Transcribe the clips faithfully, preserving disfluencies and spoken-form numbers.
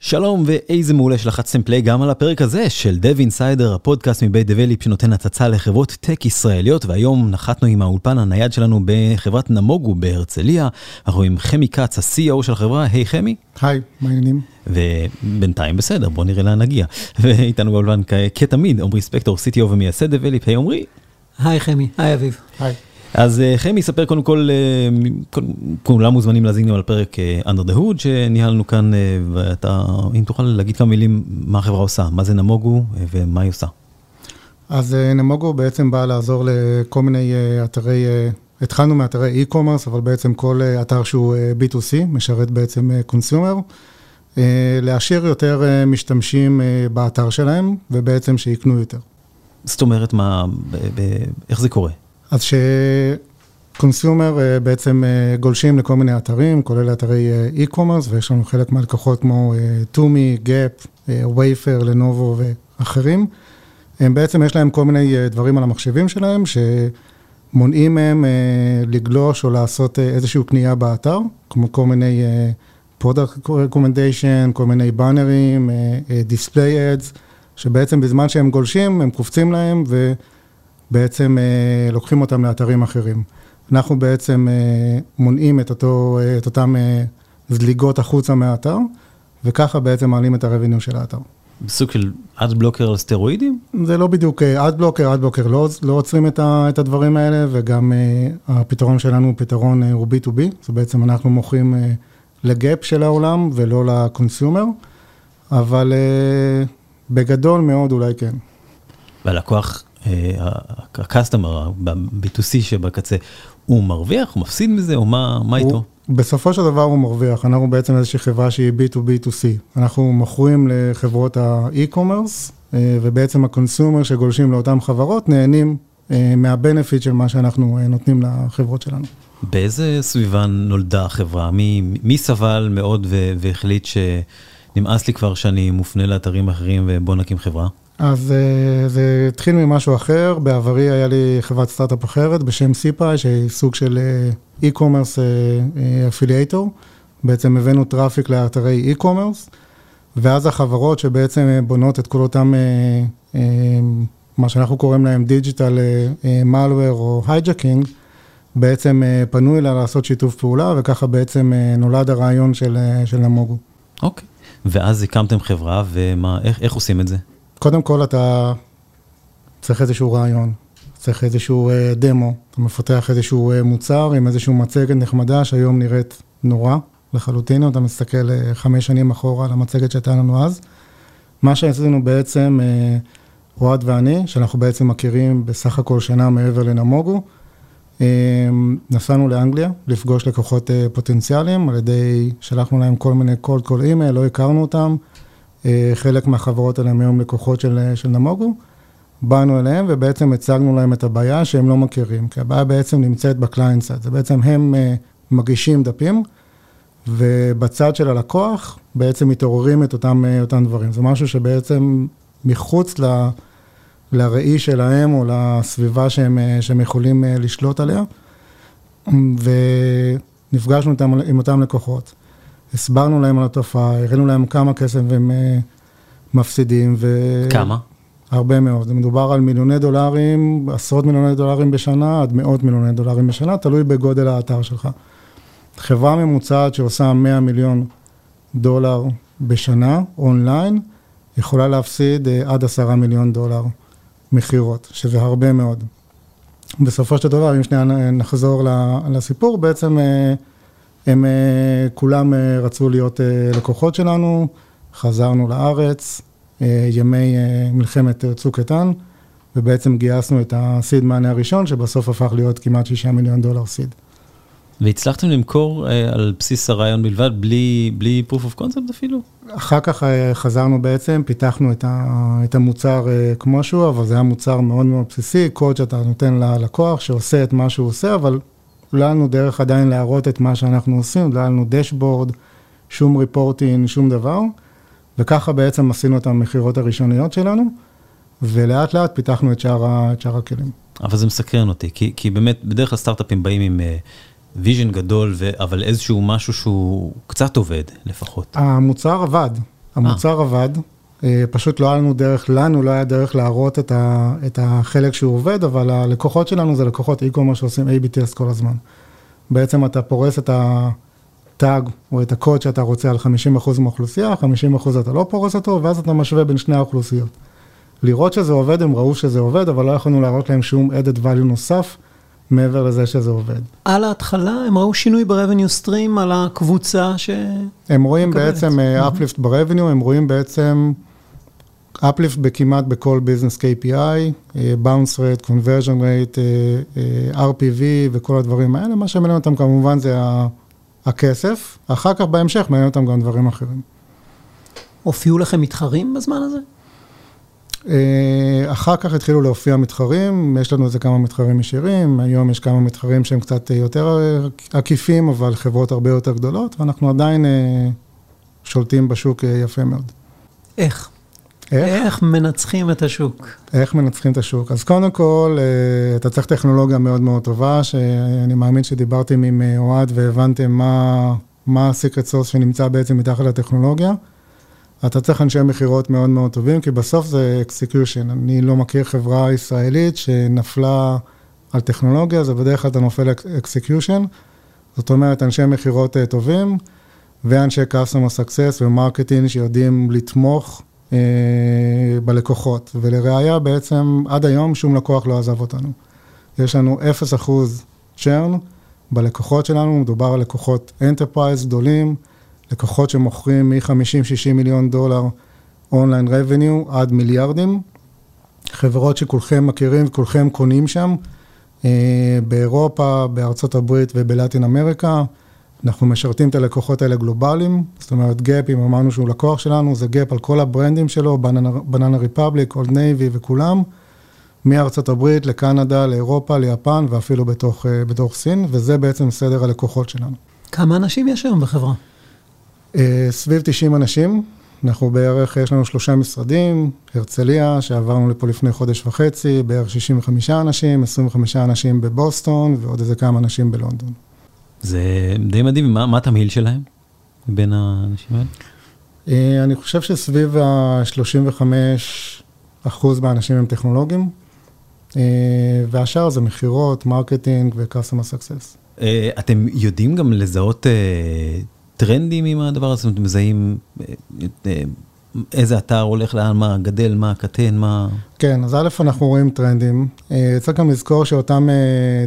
שלום ואיזה מעולה שלחצתם פליי גם על הפרק הזה של דב אינסיידר, הפודקאסט מבית דבליפ שנותן הצצה לחברות טק ישראליות, והיום נחתנו עם האולפן הנייד שלנו בחברת נמוגו בהרצליה. אנחנו עם חמי קץ, ה-סי אי או של החברה. היי חמי. היי, מה העניינים? ובינתיים בסדר, בואו נראה לאן נגיע. ואיתנו באולפן כתמיד, עומרי ספקטור, סי טי או ומייסד דבליפ. היי עומרי. היי חמי, היי אביב. היי. אז חמי יספר קודם כל, כולם מוזמנים להזין לנו על פרק Under the Hood שניהלנו כאן, ואתה, אם תוכל להגיד כמה מילים מה החברה עושה, מה זה נמוגו ומה היא עושה. אז נמוגו בעצם באה לעזור לכל מיני אתרי, התחלנו מאתרי e-commerce, אבל בעצם כל אתר שהוא בי טו סי, משרת בעצם קונסיומר, להשאיר יותר משתמשים באתר שלהם, ובעצם שיקנו יותר. זאת אומרת, מה, איך זה קורה? אז שקונסיומר בעצם גולשים לכל מיני אתרים, כולל אתרי e-commerce, ויש לנו חלק מהלקוחות כמו טומי, גאפ, וייפר, לנובו ואחרים. הם בעצם יש להם כל מיני דברים על המחשבים שלהם, שמונעים מהם לגלוש או לעשות איזושהי קנייה באתר, כמו כל מיני product recommendation, כל מיני בנרים, display ads, שבעצם בזמן שהם גולשים, הם קופצים להם ו... בעצם אה, לוקחים אותם לאתרים אחרים. אנחנו בעצם אה, מונעים את, אותו, אה, את אותם אה, זליגות החוצה מהאתר, וככה בעצם מעלים את הרוויניו של האתר. בסוג של אד בלוקר על סטרואידים? זה לא בדיוק אד בלוקר, אד בלוקר לא, לא עוצרים את, ה, את הדברים האלה, וגם אה, הפתרון שלנו הוא פתרון אה, הוא בי טו בי, זה בעצם אנחנו מוכרים אה, לגאפ של העולם ולא לקונסיומר, אבל אה, בגדול מאוד אולי כן. והלקוח... הקסטמר, ב-בי טו סי שבקצה, הוא מרוויח, הוא מפסיד מזה, או מה איתו? בסופו של דבר הוא מרוויח. אנחנו בעצם איזושהי חברה שהיא בי טו בי טו סי. אנחנו מכורים לחברות האי-קומרס, ובעצם הקונסומר שגולשים לאותן חברות נהנים מהבנפיט של מה שאנחנו נותנים לחברות שלנו. באיזה סביבה נולדה החברה? מי סבל מאוד והחליט שנמאס לי כבר שאני מופנה לאתרים אחרים ובוא נקים חברה? אז זה התחיל ממשהו אחר, בעברי היה לי חברת סטארט-אפ אחרת בשם סיפאי, שהיא סוג של e-commerce affiliator, בעצם הבאנו טראפיק לאתרי e-commerce, ואז החברות שבעצם בונות את כל אותם, מה שאנחנו קוראים להם דיג'יטל malware או hijacking, בעצם פנו אליה לעשות שיתוף פעולה, וככה בעצם נולד הרעיון של, של נמוגו. אוקיי, ואז הקמתם חברה, ואיך איך עושים את זה? קודם כל אתה צריך איזשהו רעיון, צריך איזשהו דמו, אתה מפתח איזשהו מוצר עם איזשהו מצגת נחמדה שהיום נראית נורא לחלוטין, אתה מסתכל חמש שנים אחורה על המצגת שהייתה לנו אז. מה שעשינו בעצם, אוהד ואני, שאנחנו בעצם מכירים בסך הכל שנה מעבר לנמוגו, נסענו לאנגליה לפגוש לקוחות פוטנציאליים, על ידי שלחנו להם כל מיני קול, כל אימייל, לא הכרנו אותם, חלק מהחברות האלה היום לקוחות של, של נמוגו, באנו אליהם ובעצם הצגנו להם את הבעיה שהם לא מכירים, כי הבעיה בעצם נמצאת בקליינט סייד, זה בעצם הם מגישים דפים, ובצד של הלקוח בעצם מתעוררים את אותם, אותם דברים. זה משהו שבעצם מחוץ ל, לראי שלהם או לסביבה שהם, שהם יכולים לשלוט עליה, ונפגשנו אותם, עם אותם לקוחות. הסברנו להם על התופעה, הראינו להם כמה כסף הם מפסידים. ו... כמה? הרבה מאוד. זה מדובר על מיליוני דולרים, עשרות מיליוני דולרים בשנה, עד מאות מיליוני דולרים בשנה, תלוי בגודל האתר שלך. חברה ממוצעת שעושה מאה מיליון דולר בשנה, אונליין, יכולה להפסיד עד עשרה מיליון דולר מחירות, שזה הרבה מאוד. בסופו של דבר, אם שנייה נחזור לסיפור, בעצם... הם כולם רצו להיות לקוחות שלנו, חזרנו לארץ, ימי מלחמת צוק איתן, ובעצם גייסנו את הסיד מענה הראשון, שבסוף הפך להיות כמעט שישה מיליון דולר סיד. והצלחתם למכור על בסיס הרעיון בלבד, בלי, בלי proof of concept אפילו? אחר כך חזרנו בעצם, פיתחנו את המוצר כמו שהוא, אבל זה היה מוצר מאוד מאוד בסיסי, קוד שאתה נותן ללקוח שעושה את מה שהוא עושה, אבל... לנו דרך עדיין להראות את מה שאנחנו עושים, לא היה לנו דשבורד, שום ריפורטין, שום דבר, וככה בעצם עשינו את המחירות הראשוניות שלנו, ולאט לאט פיתחנו את שאר הכלים. אבל זה מסקרן אותי, כי, כי באמת בדרך כלל סטארט-אפים באים עם ויז'ן גדול, ו... אבל איזשהו משהו שהוא קצת עובד לפחות. המוצר עבד, המוצר 아. עבד, פשוט לא היה לנו דרך לנו, לא היה דרך להראות את, ה... את החלק שהוא עובד, אבל הלקוחות שלנו זה לקוחות e-commerce שעושים A B T S כל הזמן. בעצם אתה פורס את ה... טאג או את הקוד שאתה רוצה על חמישים אחוז מהאוכלוסייה, חמישים אחוז אתה לא פורס אותו, ואז אתה משווה בין שני האוכלוסיות. לראות שזה עובד, הם ראו שזה עובד, אבל לא יכולנו להראות להם שום added value נוסף, מעבר לזה שזה עובד. על ההתחלה הם ראו שינוי ב-revenue stream על הקבוצה ש... הם רואים מקבלת. בעצם mm-hmm. uplift ב-revenue, הם רואים בעצם uplift בכמעט בכל business K P I, bounce rate, conversion rate, R P V וכל הדברים האלה. מה שמעניין אותם כמובן זה ה... הכסף, אחר כך בהמשך מעניין אותם גם דברים אחרים. הופיעו לכם מתחרים בזמן הזה? אחר כך התחילו להופיע מתחרים, יש לנו איזה כמה מתחרים ישירים, היום יש כמה מתחרים שהם קצת יותר עקיפים, אבל חברות הרבה יותר גדולות, ואנחנו עדיין שולטים בשוק יפה מאוד. איך? איך? איך מנצחים את השוק? איך מנצחים את השוק? אז קודם כל, אתה צריך טכנולוגיה מאוד מאוד טובה, שאני מאמין שדיברתם עם אוהד והבנתם מה, מה הסיקרט סורס שנמצא בעצם מתחת לטכנולוגיה. אתה צריך אנשי מחירות מאוד מאוד טובים, כי בסוף זה אקסקיושן. אני לא מכיר חברה ישראלית שנפלה על טכנולוגיה, זה בדרך כלל אתה נופל אקסקיושן. זאת אומרת, אנשי מחירות טובים, ואנשי customer success ומרקטינג שיודעים לתמוך בלקוחות, ולראיה בעצם עד היום שום לקוח לא עזב אותנו. יש לנו אפס אחוז צ'רן בלקוחות שלנו, מדובר על לקוחות אנטרפרייז גדולים, לקוחות שמוכרים מ-חמישים שישים מיליון דולר אונליין רבניו עד מיליארדים, חברות שכולכם מכירים וכולכם קונים שם, באירופה, בארצות הברית ובלטין אמריקה, אנחנו משרתים את הלקוחות האלה גלובליים, זאת אומרת גאפ, אם אמרנו שהוא לקוח שלנו, זה גאפ על כל הברנדים שלו, בננה ריפבליק, אולד נייבי וכולם, מארצות הברית, לקנדה, לאירופה, ליפן, ואפילו בתוך, בתוך סין, וזה בעצם סדר הלקוחות שלנו. כמה אנשים יש היום בחברה? סביב תשעים אנשים, אנחנו בערך, יש לנו שלושה משרדים, הרצליה, שעברנו לפה לפני חודש וחצי, בערך שישים וחמישה אנשים, עשרים וחמישה אנשים בבוסטון, ועוד איזה כמה אנשים בלונדון. זה די מדהים, מה, מה התמהיל שלהם בין האנשים האלה? אני חושב שסביב ה-שלושים וחמישה אחוז מהאנשים הם טכנולוגים, והשאר זה מחירות, מרקטינג ו-customer success. אתם יודעים גם לזהות טרנדים עם הדבר הזה? אתם מזהים איזה אתר הולך לאן, מה גדל, מה קטן, מה... כן, אז א' אנחנו רואים טרנדים. צריך גם לזכור שאותם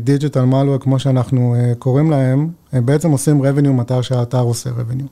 דיג'יטל מלוור, כמו שאנחנו קוראים להם, הם בעצם עושים רבניו מתי שהאתר עושה רבניו.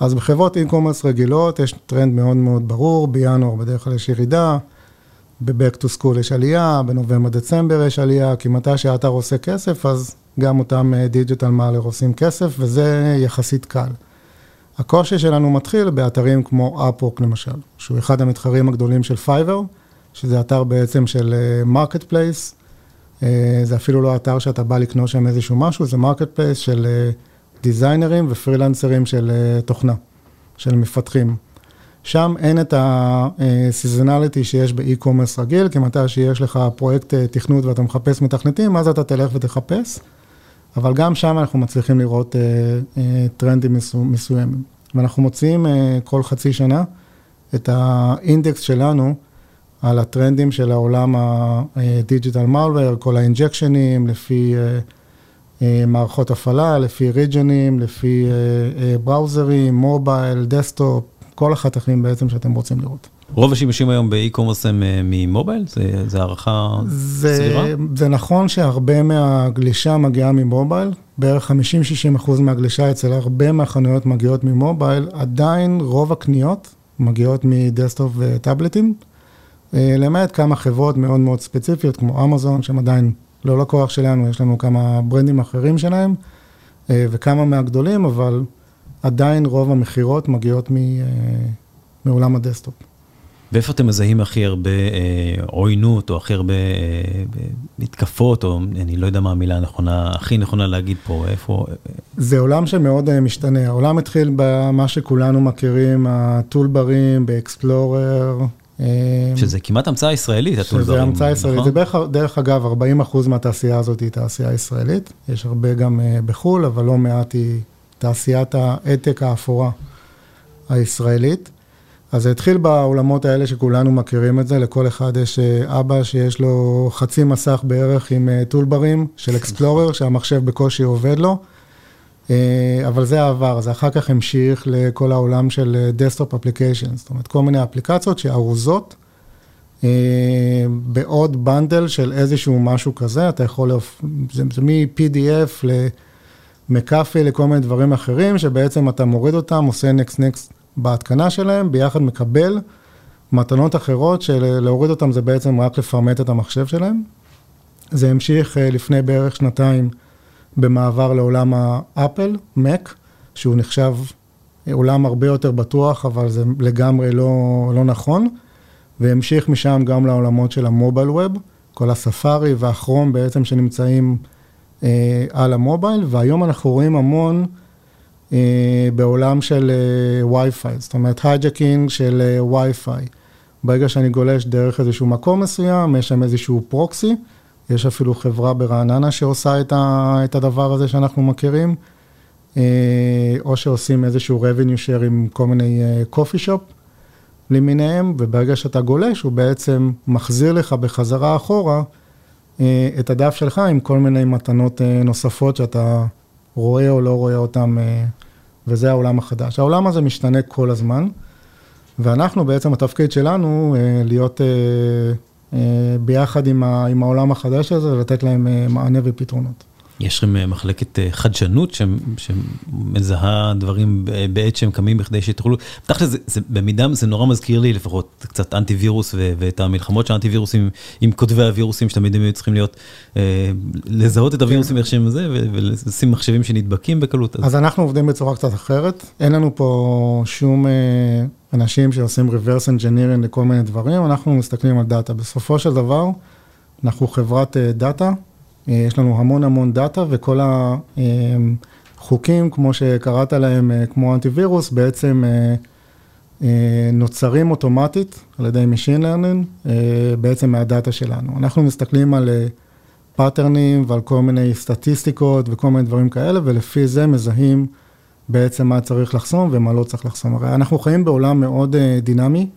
אז בחברות e-commerce רגילות יש טרנד מאוד מאוד ברור, בינואר בדרך כלל יש ירידה, ב-back to school יש עלייה, בנובמבר דצמבר יש עלייה, כי מתי שהאתר עושה כסף, אז גם אותם דיג'יטל מלוור עושים כסף, וזה יחסית קל. הקושי שלנו מתחיל באתרים כמו Upwork למשל, שהוא אחד המתחרים הגדולים של Fiverr, שזה אתר בעצם של Marketplace, זה אפילו לא אתר שאתה בא לקנות שם איזשהו משהו, זה Marketplace של דיזיינרים ופרילנסרים של תוכנה, של מפתחים. שם אין את הסיזונליטי שיש באי-קומרס רגיל, כי מתי שיש לך פרויקט תכנות ואתה מחפש מתכנתים, אז אתה תלך ותחפש. אבל גם שם אנחנו מצליחים לראות אה, אה, טרנדים מסו, מסוימים. ואנחנו מוצאים אה, כל חצי שנה את האינדקס שלנו על הטרנדים של העולם הדיג'יטל מלוור, כל האינג'קשנים, לפי אה, אה, מערכות הפעלה, לפי ריג'נים, לפי אה, אה, בראוזרים, מובייל, דסטופ, כל החתכים בעצם שאתם רוצים לראות. רוב השימושים היום באי-קומרס הם ממובייל? זה הערכה סבירה? זה נכון שהרבה מהגלישה מגיעה ממובייל, בערך חמישים עד שישים אחוז מהגלישה אצל הרבה מהחנויות מגיעות ממובייל, עדיין רוב הקניות מגיעות מדסטופ וטאבלטים, למעט כמה חברות מאוד מאוד ספציפיות, כמו אמזון, שהם עדיין לא לקוח שלנו, יש לנו כמה ברנדים אחרים שלהם, וכמה מהגדולים, אבל עדיין רוב המחירות מגיעות מעולם הדסטופ. ואיפה אתם מזהים הכי הרבה עוינות, או הכי הרבה מתקפות, או אני לא יודע מה המילה הנכונה, הכי נכונה להגיד פה, איפה? זה עולם שמאוד משתנה. העולם התחיל במה שכולנו מכירים, הטולברים, באקספלורר. שזה כמעט המצאה ישראלית, הטולברים. שזה המצאה ישראלית. זה דרך אגב, ארבעים אחוז מהתעשייה הזאת היא תעשייה ישראלית. יש הרבה גם בחול, אבל לא מעט היא תעשיית העתק האפורה הישראלית. אז זה התחיל בעולמות האלה שכולנו מכירים את זה, לכל אחד יש אבא שיש לו חצי מסך בערך עם טולברים של אקספלורר, שהמחשב בקושי עובד לו, אבל זה העבר, זה אחר כך המשיך לכל העולם של דסקטופ אפליקיישן, זאת אומרת, כל מיני אפליקציות שארוזות בעוד בנדל של איזשהו משהו כזה, אתה יכול, זה מ-פי די אף למקאפי לכל מיני דברים אחרים, שבעצם אתה מוריד אותם, עושה נקס נקס, בהתקנה שלהם, ביחד מקבל מתנות אחרות שלהוריד אותם זה בעצם רק לפרמט את המחשב שלהם. זה המשיך לפני בערך שנתיים במעבר לעולם האפל, מק, שהוא נחשב עולם הרבה יותר בטוח, אבל זה לגמרי לא, לא נכון, והמשיך משם גם לעולמות של המובייל ווב, כל הספארי והכרום בעצם שנמצאים אה, על המובייל, והיום אנחנו רואים המון בעולם של וי-פיי, זאת אומרת, הייג'קינג של וי-פיי. ברגע שאני גולש דרך איזשהו מקום מסוים, יש שם איזשהו פרוקסי, יש אפילו חברה ברעננה שעושה את הדבר הזה שאנחנו מכירים, או שעושים איזשהו revenue share עם כל מיני קופי שופ למיניהם, וברגע שאתה גולש, הוא בעצם מחזיר לך בחזרה אחורה את הדף שלך עם כל מיני מתנות נוספות שאתה רואה או לא רואה אותם, וזה העולם החדש. העולם הזה משתנה כל הזמן, ואנחנו בעצם, התפקיד שלנו, להיות ביחד עם העולם החדש הזה, ולתת להם מענה ופתרונות. יש לכם מחלקת חדשנות, שמזהה דברים בעת שהם קמים בכדי שתוכלו, בטח שבמידה זה נורא מזכיר לי, לפחות קצת אנטיווירוס, ואת המלחמות של האנטיווירוסים, עם כותבי הווירוסים, שתמיד הם צריכים להיות, לזהות את הווירוסים איך שהם זה, ולשים מחשבים שנדבקים בקלות. אז אנחנו עובדים בצורה קצת אחרת, אין לנו פה שום אנשים שעושים reverse engineering לכל מיני דברים, אנחנו מסתכלים על דאטה. בסופו של דבר, אנחנו חברת דאטה, יש לנו המון המון דאטה, וכל החוקים, כמו שקראת להם, כמו אנטיווירוס, בעצם נוצרים אוטומטית על ידי Machine Learning, בעצם מהדאטה שלנו. אנחנו מסתכלים על פאטרנים ועל כל מיני סטטיסטיקות וכל מיני דברים כאלה, ולפי זה מזהים בעצם מה צריך לחסום ומה לא צריך לחסום. הרי אנחנו חיים בעולם מאוד דינמי,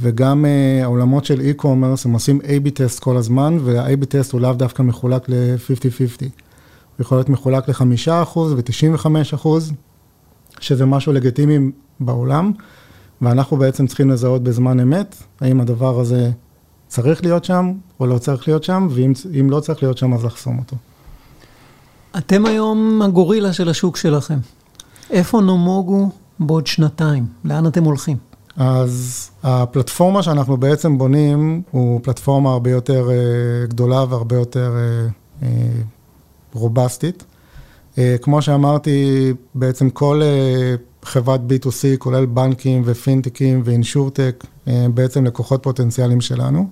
וגם העולמות של e-commerce, הם עושים A B טסט כל הזמן, וה-A B טסט הוא לאו דווקא מחולק ל-חמישים חמישים. הוא יכול להיות מחולק ל-חמישה אחוז ו-תשעים וחמישה אחוז, שזה משהו לגיטימי בעולם, ואנחנו בעצם צריכים לזהות בזמן אמת, האם הדבר הזה צריך להיות שם, או לא צריך להיות שם, ואם לא צריך להיות שם, אז לחסום אותו. אתם היום הגורילה של השוק שלכם. איפה נומוגו בעוד שנתיים? לאן אתם הולכים? אז הפלטפורמה שאנחנו בעצם בונים, הוא פלטפורמה הרבה יותר גדולה והרבה יותר רובסטית. כמו שאמרתי, בעצם כל חברת בי טו סי, כולל בנקים ופינטקים ואינשורטק, בעצם לקוחות פוטנציאליים שלנו.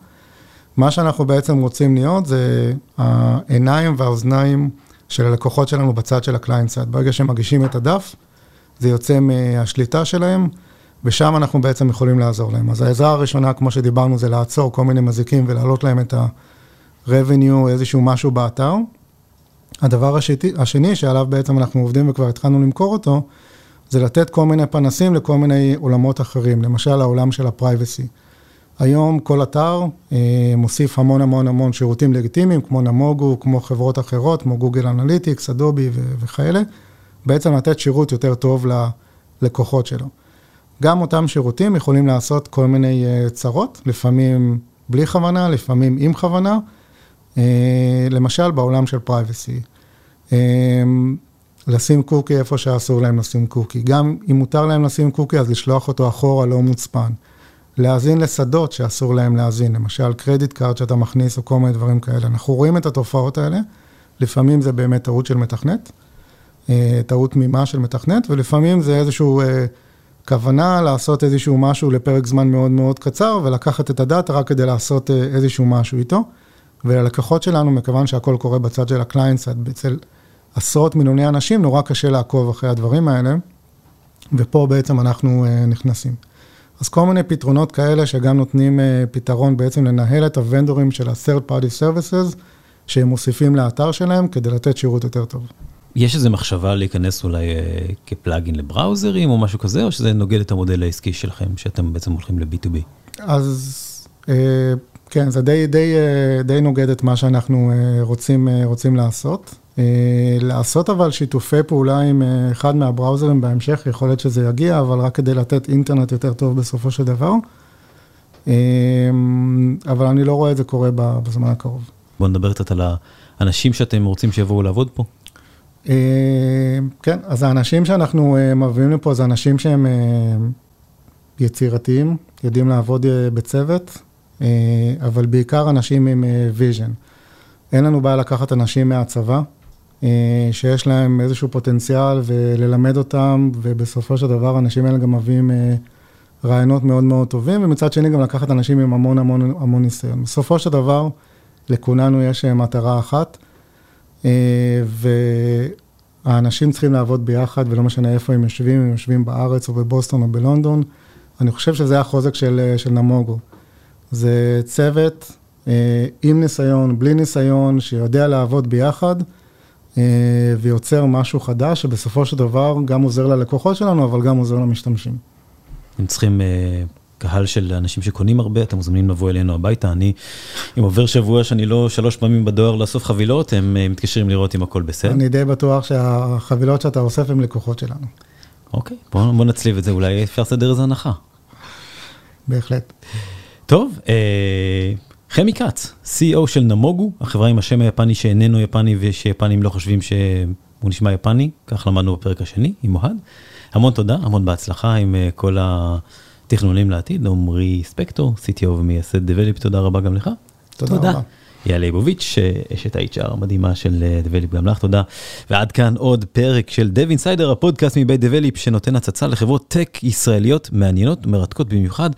מה שאנחנו בעצם רוצים להיות, זה העיניים והאוזניים של הלקוחות שלנו בצד של הקליינט סייד. ברגע שהם מגישים את הדף, זה יוצא מהשליטה שלהם, ושם אנחנו בעצם יכולים לעזור להם. אז העזרה הראשונה, כמו שדיברנו, זה לעצור כל מיני מזיקים ולהעלות להם את ה-revenue, איזשהו משהו באתר. הדבר השני, שעליו בעצם אנחנו עובדים וכבר התחלנו למכור אותו, זה לתת כל מיני פנסים לכל מיני עולמות אחרים, למשל העולם של הפרייבסי. היום כל אתר מוסיף המון המון המון שירותים לגיטימיים, כמו נמוגו, כמו חברות אחרות, כמו גוגל אנליטיקס, אדובי וכאלה, בעצם לתת שירות יותר טוב ללקוחות שלו. גם אותם שירותים יכולים לעשות כל מיני צרות, לפעמים בלי כוונה, לפעמים עם כוונה, למשל בעולם של פרייבסי. לשים קוקי איפה שאסור להם לשים קוקי. גם אם מותר להם לשים קוקי, אז לשלוח אותו אחורה לא מוצפן. להאזין לשדות שאסור להם להאזין, למשל קרדיט קארד שאתה מכניס או כל מיני דברים כאלה. אנחנו רואים את התופעות האלה, לפעמים זה באמת טעות של מתכנת, טעות מימה של מתכנת, ולפעמים זה איזשהו כוונה לעשות איזשהו משהו לפרק זמן מאוד מאוד קצר, ולקחת את הדאטה רק כדי לעשות איזשהו משהו איתו, וללקוחות שלנו, מכיוון שהכל קורה בצד של הקליינטס, אצל עשרות מיליוני אנשים, נורא קשה לעקוב אחרי הדברים האלה, ופה בעצם אנחנו נכנסים. אז כל מיני פתרונות כאלה, שגם נותנים פתרון בעצם לנהל את הוונדורים של ה-third party services, שהם מוסיפים לאתר שלהם, כדי לתת שירות יותר טוב. יש איזו מחשבה להיכנס אולי כפלאגין לבראוזרים או משהו כזה, או שזה נוגד את המודל העסקי שלכם, שאתם בעצם הולכים ל-בי טו בי? אז כן, זה די, די, די נוגד את מה שאנחנו רוצים, רוצים לעשות. לעשות אבל שיתופי פעולה עם אחד מהבראוזרים בהמשך, יכול להיות שזה יגיע, אבל רק כדי לתת אינטרנט יותר טוב בסופו של דבר. אבל אני לא רואה את זה קורה בזמן הקרוב. בוא נדבר קצת על האנשים שאתם רוצים שיבואו לעבוד פה. כן, אז האנשים שאנחנו מביאים לפה, זה אנשים שהם יצירתיים, יודעים לעבוד בצוות, אבל בעיקר אנשים עם ויז'ן. אין לנו בעיה לקחת אנשים מהצבא, שיש להם איזשהו פוטנציאל וללמד אותם, ובסופו של דבר האנשים האלה גם מביאים רעיונות מאוד מאוד טובים, ומצד שני גם לקחת אנשים עם המון המון המון ניסיון. בסופו של דבר, לכולנו יש מטרה אחת, והאנשים צריכים לעבוד ביחד, ולא משנה איפה הם יושבים, הם יושבים בארץ או בבוסטון או בלונדון. אני חושב שזה החוזק של, של נמוגו. זה צוות עם ניסיון, בלי ניסיון, שיודע לעבוד ביחד, ויוצר משהו חדש, שבסופו של דבר גם עוזר ללקוחות שלנו, אבל גם עוזר למשתמשים. הם צריכים... קהל של אנשים שקונים הרבה, אתם מוזמנים לבוא אלינו הביתה, אני, אם עובר שבוע שאני לא שלוש פעמים בדואר לאסוף חבילות, הם מתקשרים לראות אם הכל בסדר. אני די בטוח שהחבילות שאתה אוסף הם לקוחות שלנו. אוקיי, בוא, בוא נצליב את זה, אולי אפשר לסדר איזה הנחה. בהחלט. טוב, אה, חמי קאץ, סי אי או של נמוגו, החברה עם השם היפני שאיננו יפני, ושיפנים לא חושבים שהוא נשמע יפני, כך למדנו בפרק השני, עם אוהד. המון תודה, המון בהצלחה עם כל ה... תכנונים לעתיד, עומרי ספקטור, סי טי או ומייסד דבליפ, תודה רבה גם לך. תודה רבה. יאלי בוביץ', אשת ה-אייץ' אר המדהימה של דבליפ, גם לך, תודה. ועד כאן עוד פרק של דב אינסיידר, הפודקאסט מבית דבליפ, שנותן הצצה לחברות טק ישראליות מעניינות, מרתקות במיוחד.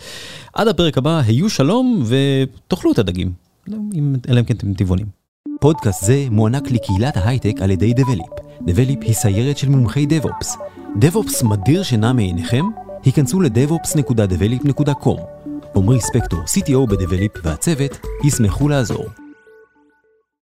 עד הפרק הבא, היו שלום ותאכלו את הדגים, אלא אם כן אתם טבעונים. פודקאסט זה מוענק לקהילת ההייטק על ידי דבליפ. דבליפ היא סיירת של מומחי דב-אופס. דב-אופס מדיר שינה מעיניכם? היכנסו ל-דב אופס נקודה דבליפ נקודה קום. עומרי ספקטור, סי טי או בדבליפ והצוות, ישמחו לעזור.